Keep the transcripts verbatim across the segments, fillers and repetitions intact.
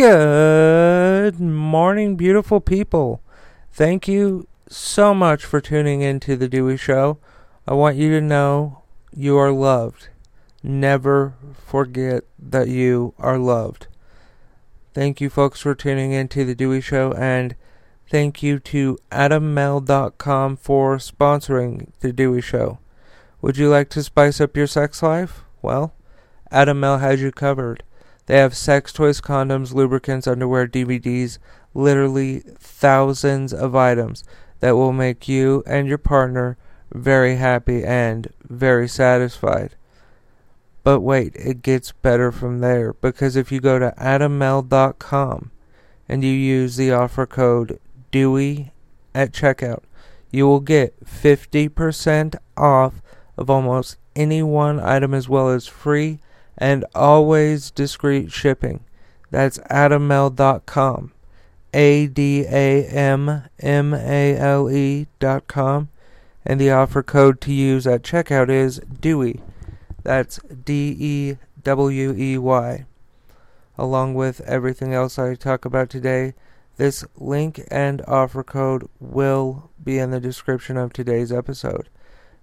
Good morning, beautiful people. Thank you so much for tuning in to The Dewey Show. I want you to know you are loved. Never forget that you are loved. Thank you, folks, for tuning in to The Dewey Show, and thank you to Adam Male dot com for sponsoring The Dewey Show. Would you like to spice up your sex life? Well, AdamMale has you covered. They have sex toys, condoms, lubricants, underwear, D V Ds, literally thousands of items that will make you and your partner very happy and very satisfied. But wait, it gets better from there, because if you go to Adam Male dot com and you use the offer code DEWEY at checkout, you will get fifty percent off of almost any one item, as well as free and always discreet shipping. That's Adam Male dot com. A D A M M A L E dot com. And the offer code to use at checkout is DEWEY. That's D E W E Y. Along with everything else I talk about today, this link and offer code will be in the description of today's episode.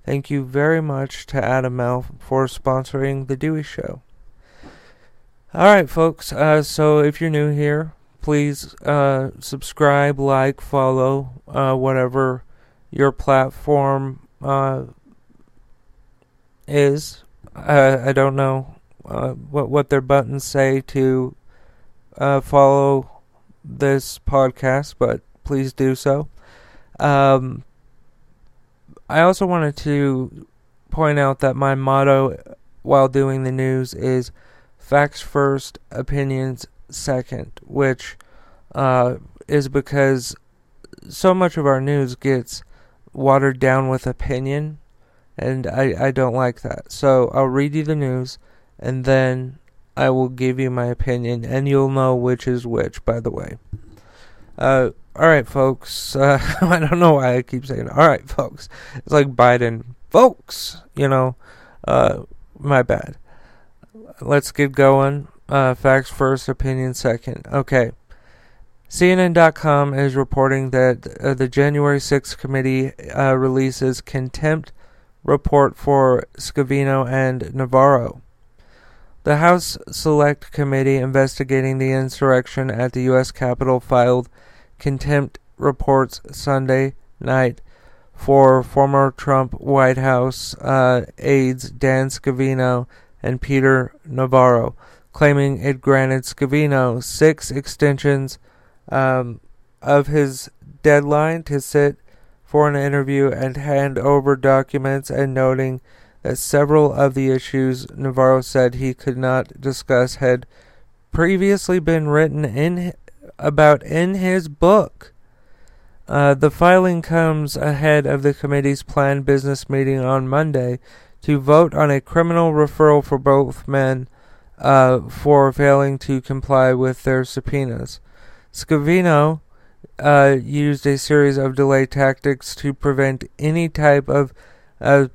Thank you very much to AdamMale for sponsoring The Dewey Show. Alright, folks, uh, so if you're new here, please uh, subscribe, like, follow, uh, whatever your platform uh, is. I, I don't know uh, what, what their buttons say to uh, follow this podcast, but please do so. Um... I also wanted to point out that my motto while doing the news is facts first, opinions second, which uh, is because so much of our news gets watered down with opinion, and I, I don't like that. So I'll read you the news, and then I will give you my opinion, and you'll know which is which, by the way. Uh... Alright, folks, uh, I don't know why I keep saying alright, folks. It's like Biden. Folks, you know, uh, my bad. Let's get going. Uh, facts first, opinion second. Okay. C N N dot com is reporting that uh, the January sixth committee uh, releases contempt report for Scavino and Navarro. The House Select Committee investigating the insurrection at the U S Capitol filed contempt reports Sunday night for former Trump White House uh, aides Dan Scavino and Peter Navarro, claiming it granted Scavino six extensions um, of his deadline to sit for an interview and hand over documents, and noting that several of the issues Navarro said he could not discuss had previously been written in about in his book. Uh, the filing comes ahead of the committee's planned business meeting on Monday to vote on a criminal referral for both men uh, for failing to comply with their subpoenas. Scavino uh, used a series of delay tactics to prevent any type of uh,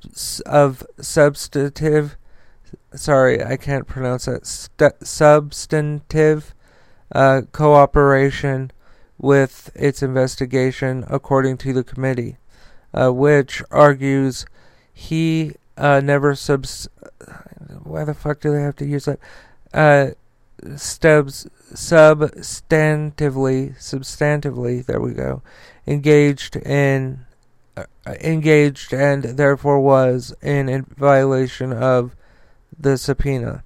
of substantive, sorry, I can't pronounce that, st- substantive Uh, cooperation with its investigation, according to the committee, uh, which argues he uh, never subs. Why the fuck do they have to use that? Uh, stubs substantively, substantively. There we go. Engaged in, uh, engaged, and therefore was in, in violation of the subpoena.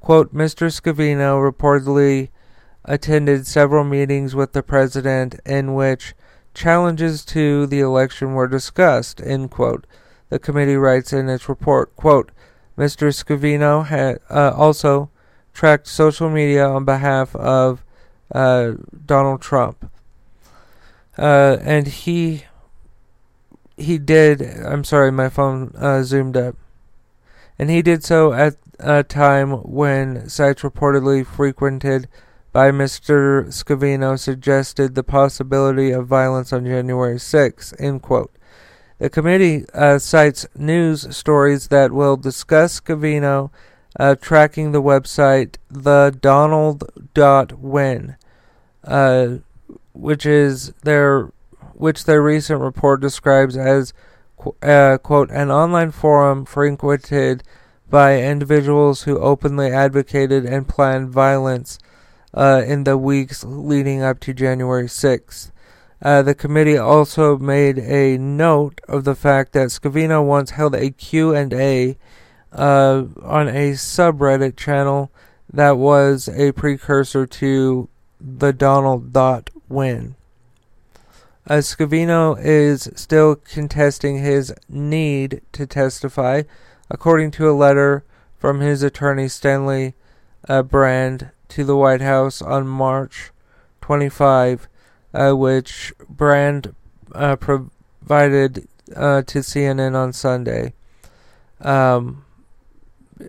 Quote: Mister Scavino reportedly attended several meetings with the president in which challenges to the election were discussed, end quote. The committee writes in its report, quote, Mister Scavino had uh, also tracked social media on behalf of uh, Donald Trump. Uh, and he, he did, I'm sorry, my phone uh, zoomed up. And he did so at a time when sites reportedly frequented by Mister Scavino suggested the possibility of violence on January sixth, end quote. The committee uh, cites news stories that will discuss Scavino uh, tracking the website the donald dot win, uh, which is their which their recent report describes as uh, quote an online forum frequented by individuals who openly advocated and planned violence uh, in the weeks leading up to January sixth. Uh, the committee also made a note of the fact that Scavino once held a Q and A uh, on a subreddit channel that was a precursor to the Donald dot win. Uh, Scavino is still contesting his need to testify, according to a letter from his attorney Stanley uh, Brand to the White House on March twenty-fifth. Uh, which Brand uh, provided uh, to C N N on Sunday. Um,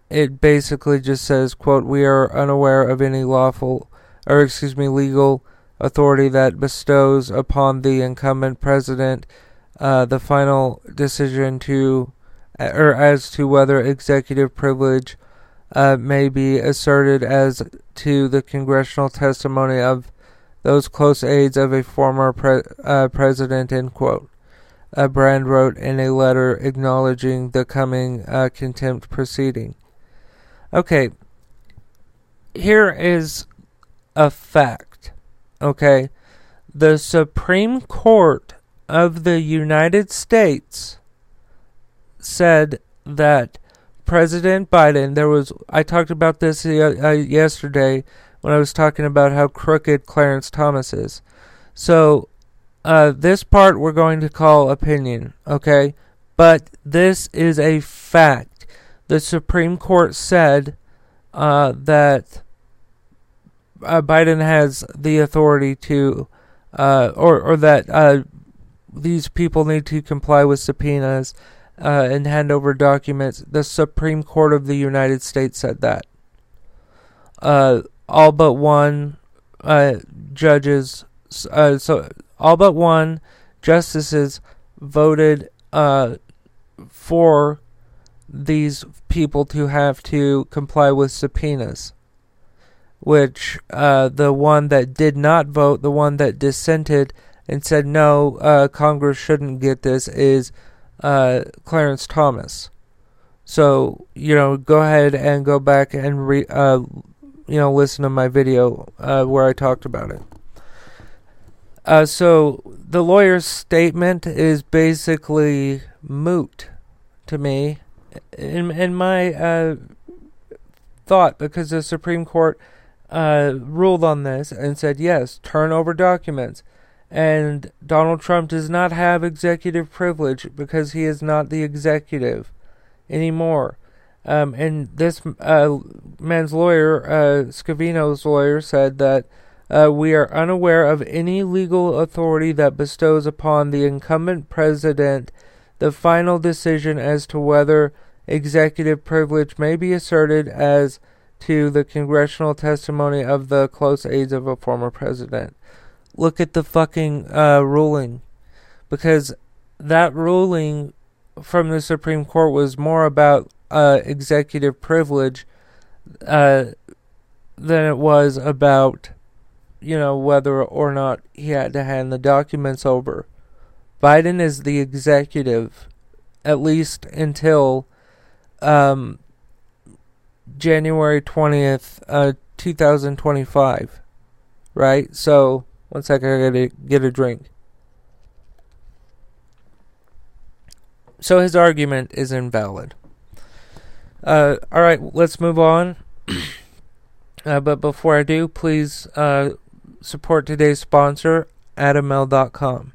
it basically just says, quote, "We are unaware of any lawful, or excuse me, legal authority that bestows upon the incumbent president uh, the final decision to, or as to whether executive privilege uh, may be asserted as to the congressional testimony of those close aides of a former pre- uh, president," end quote. Uh, Brand wrote in a letter acknowledging the coming uh, contempt proceeding. Okay, here is a fact, okay? The Supreme Court of the United States said that President Biden, there was, I talked about this uh, yesterday, when I was talking about how crooked Clarence Thomas is. So, uh, this part we're going to call opinion, okay? But this is a fact. The Supreme Court said uh, that uh, Biden has the authority to, uh, or, or that uh, these people need to comply with subpoenas uh, and hand over documents. The Supreme Court of the United States said that. Uh... All but one uh, judges, uh, so all but one justices voted uh, for these people to have to comply with subpoenas. Which uh, the one that did not vote, the one that dissented and said no, uh, Congress shouldn't get this, is uh, Clarence Thomas. So you know, go ahead and go back and re. Uh, you know, listen to my video uh, where I talked about it. Uh, so, the lawyer's statement is basically moot to me, in, in my uh, thought, because the Supreme Court uh, ruled on this and said, yes, turn over documents. And Donald Trump does not have executive privilege because he is not the executive anymore. Um, and this uh, man's lawyer, uh, Scavino's lawyer, said that uh, we are unaware of any legal authority that bestows upon the incumbent president the final decision as to whether executive privilege may be asserted as to the congressional testimony of the close aides of a former president. Look at the fucking uh, ruling, because that ruling from the Supreme Court was more about Uh, executive privilege uh, than it was about, you know, whether or not he had to hand the documents over. Biden is the executive, at least until um, January twentieth, uh, two thousand twenty-five, right? So, one second, I gotta get a drink. So his argument is invalid. Uh, all right, let's move on. uh, but before I do, please uh, support today's sponsor, Adam Male dot com.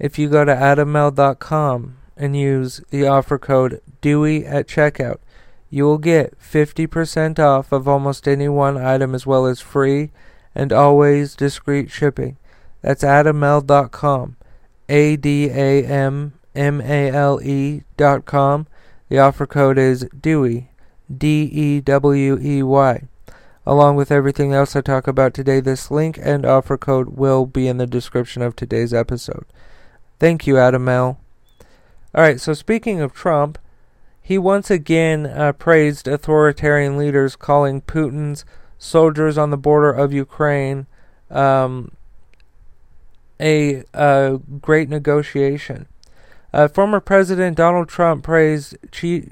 If you go to Adam Male dot com and use the offer code DEWEY at checkout, you will get fifty percent off of almost any one item, as well as free and always discreet shipping. That's Adam Male dot com, A D A M M A L E dot com. The offer code is DEWEY, D E W E Y. Along with everything else I talk about today, this link and offer code will be in the description of today's episode. Thank you, Adam Male. Alright, so speaking of Trump, He once again uh, praised authoritarian leaders, calling Putin's soldiers on the border of Ukraine um, a, a great negotiation. Uh, former President Donald Trump praised Xi,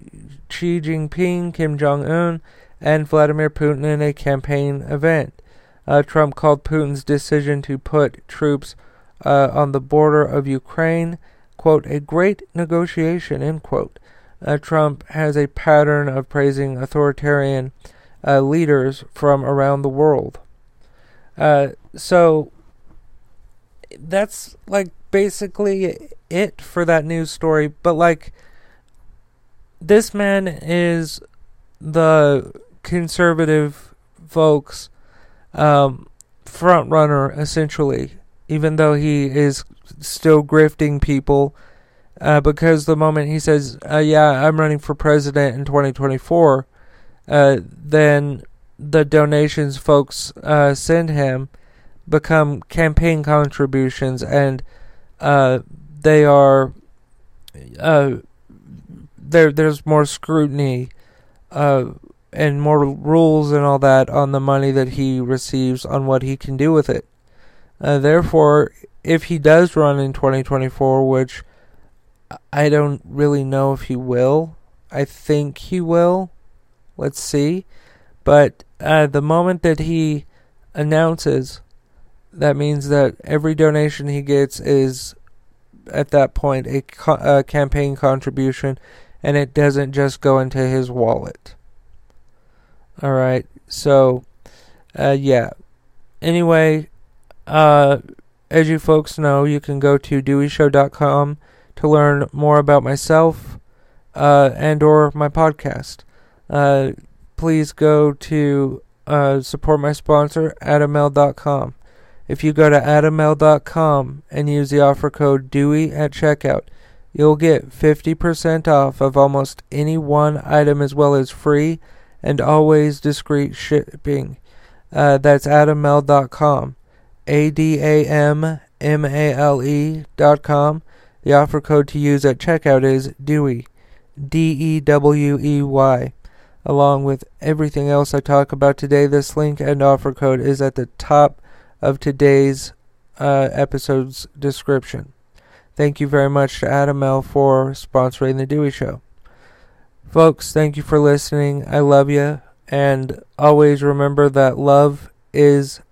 Xi Jinping, Kim Jong-un, and Vladimir Putin in a campaign event. Uh, Trump called Putin's decision to put troops uh, on the border of Ukraine, quote, a great negotiation, end quote. Uh, Trump has a pattern of praising authoritarian uh, leaders from around the world. Uh, so that's like basically it for that news story. But like, this man is the conservative folks' um, front runner, essentially, even though he is still grifting people. Uh, because the moment he says, uh, yeah, I'm running for president in twenty twenty-four, uh, then the donations folks uh, send him become campaign contributions, and uh, they are, uh, there. there's more scrutiny uh, and more rules and all that on the money that he receives, on what he can do with it. Uh, therefore, if he does run in twenty twenty-four, which I don't really know if he will. I think he will. Let's see. But uh, the moment that he announces, that means that every donation he gets is, at that point, a, co- a campaign contribution, and it doesn't just go into his wallet. All right. So, uh, yeah. Anyway, uh, as you folks know, you can go to Dewey Show dot com to learn more about myself uh, and or my podcast. Uh, please go to uh, support my sponsor, Adam Male dot com. If you go to Adam Male dot com and use the offer code DEWEY at checkout, you'll get fifty percent off of almost any one item, as well as free and always discreet shipping. Uh, that's Adam Male dot com. A D A M M A L E dot com. The offer code to use at checkout is DEWEY, D E W E Y. Along with everything else I talk about today, this link and offer code is at the top of today's uh, episode's description. Thank you very much to AdamMale for sponsoring The Dewey Show. Folks, thank you for listening. I love you. And always remember that love is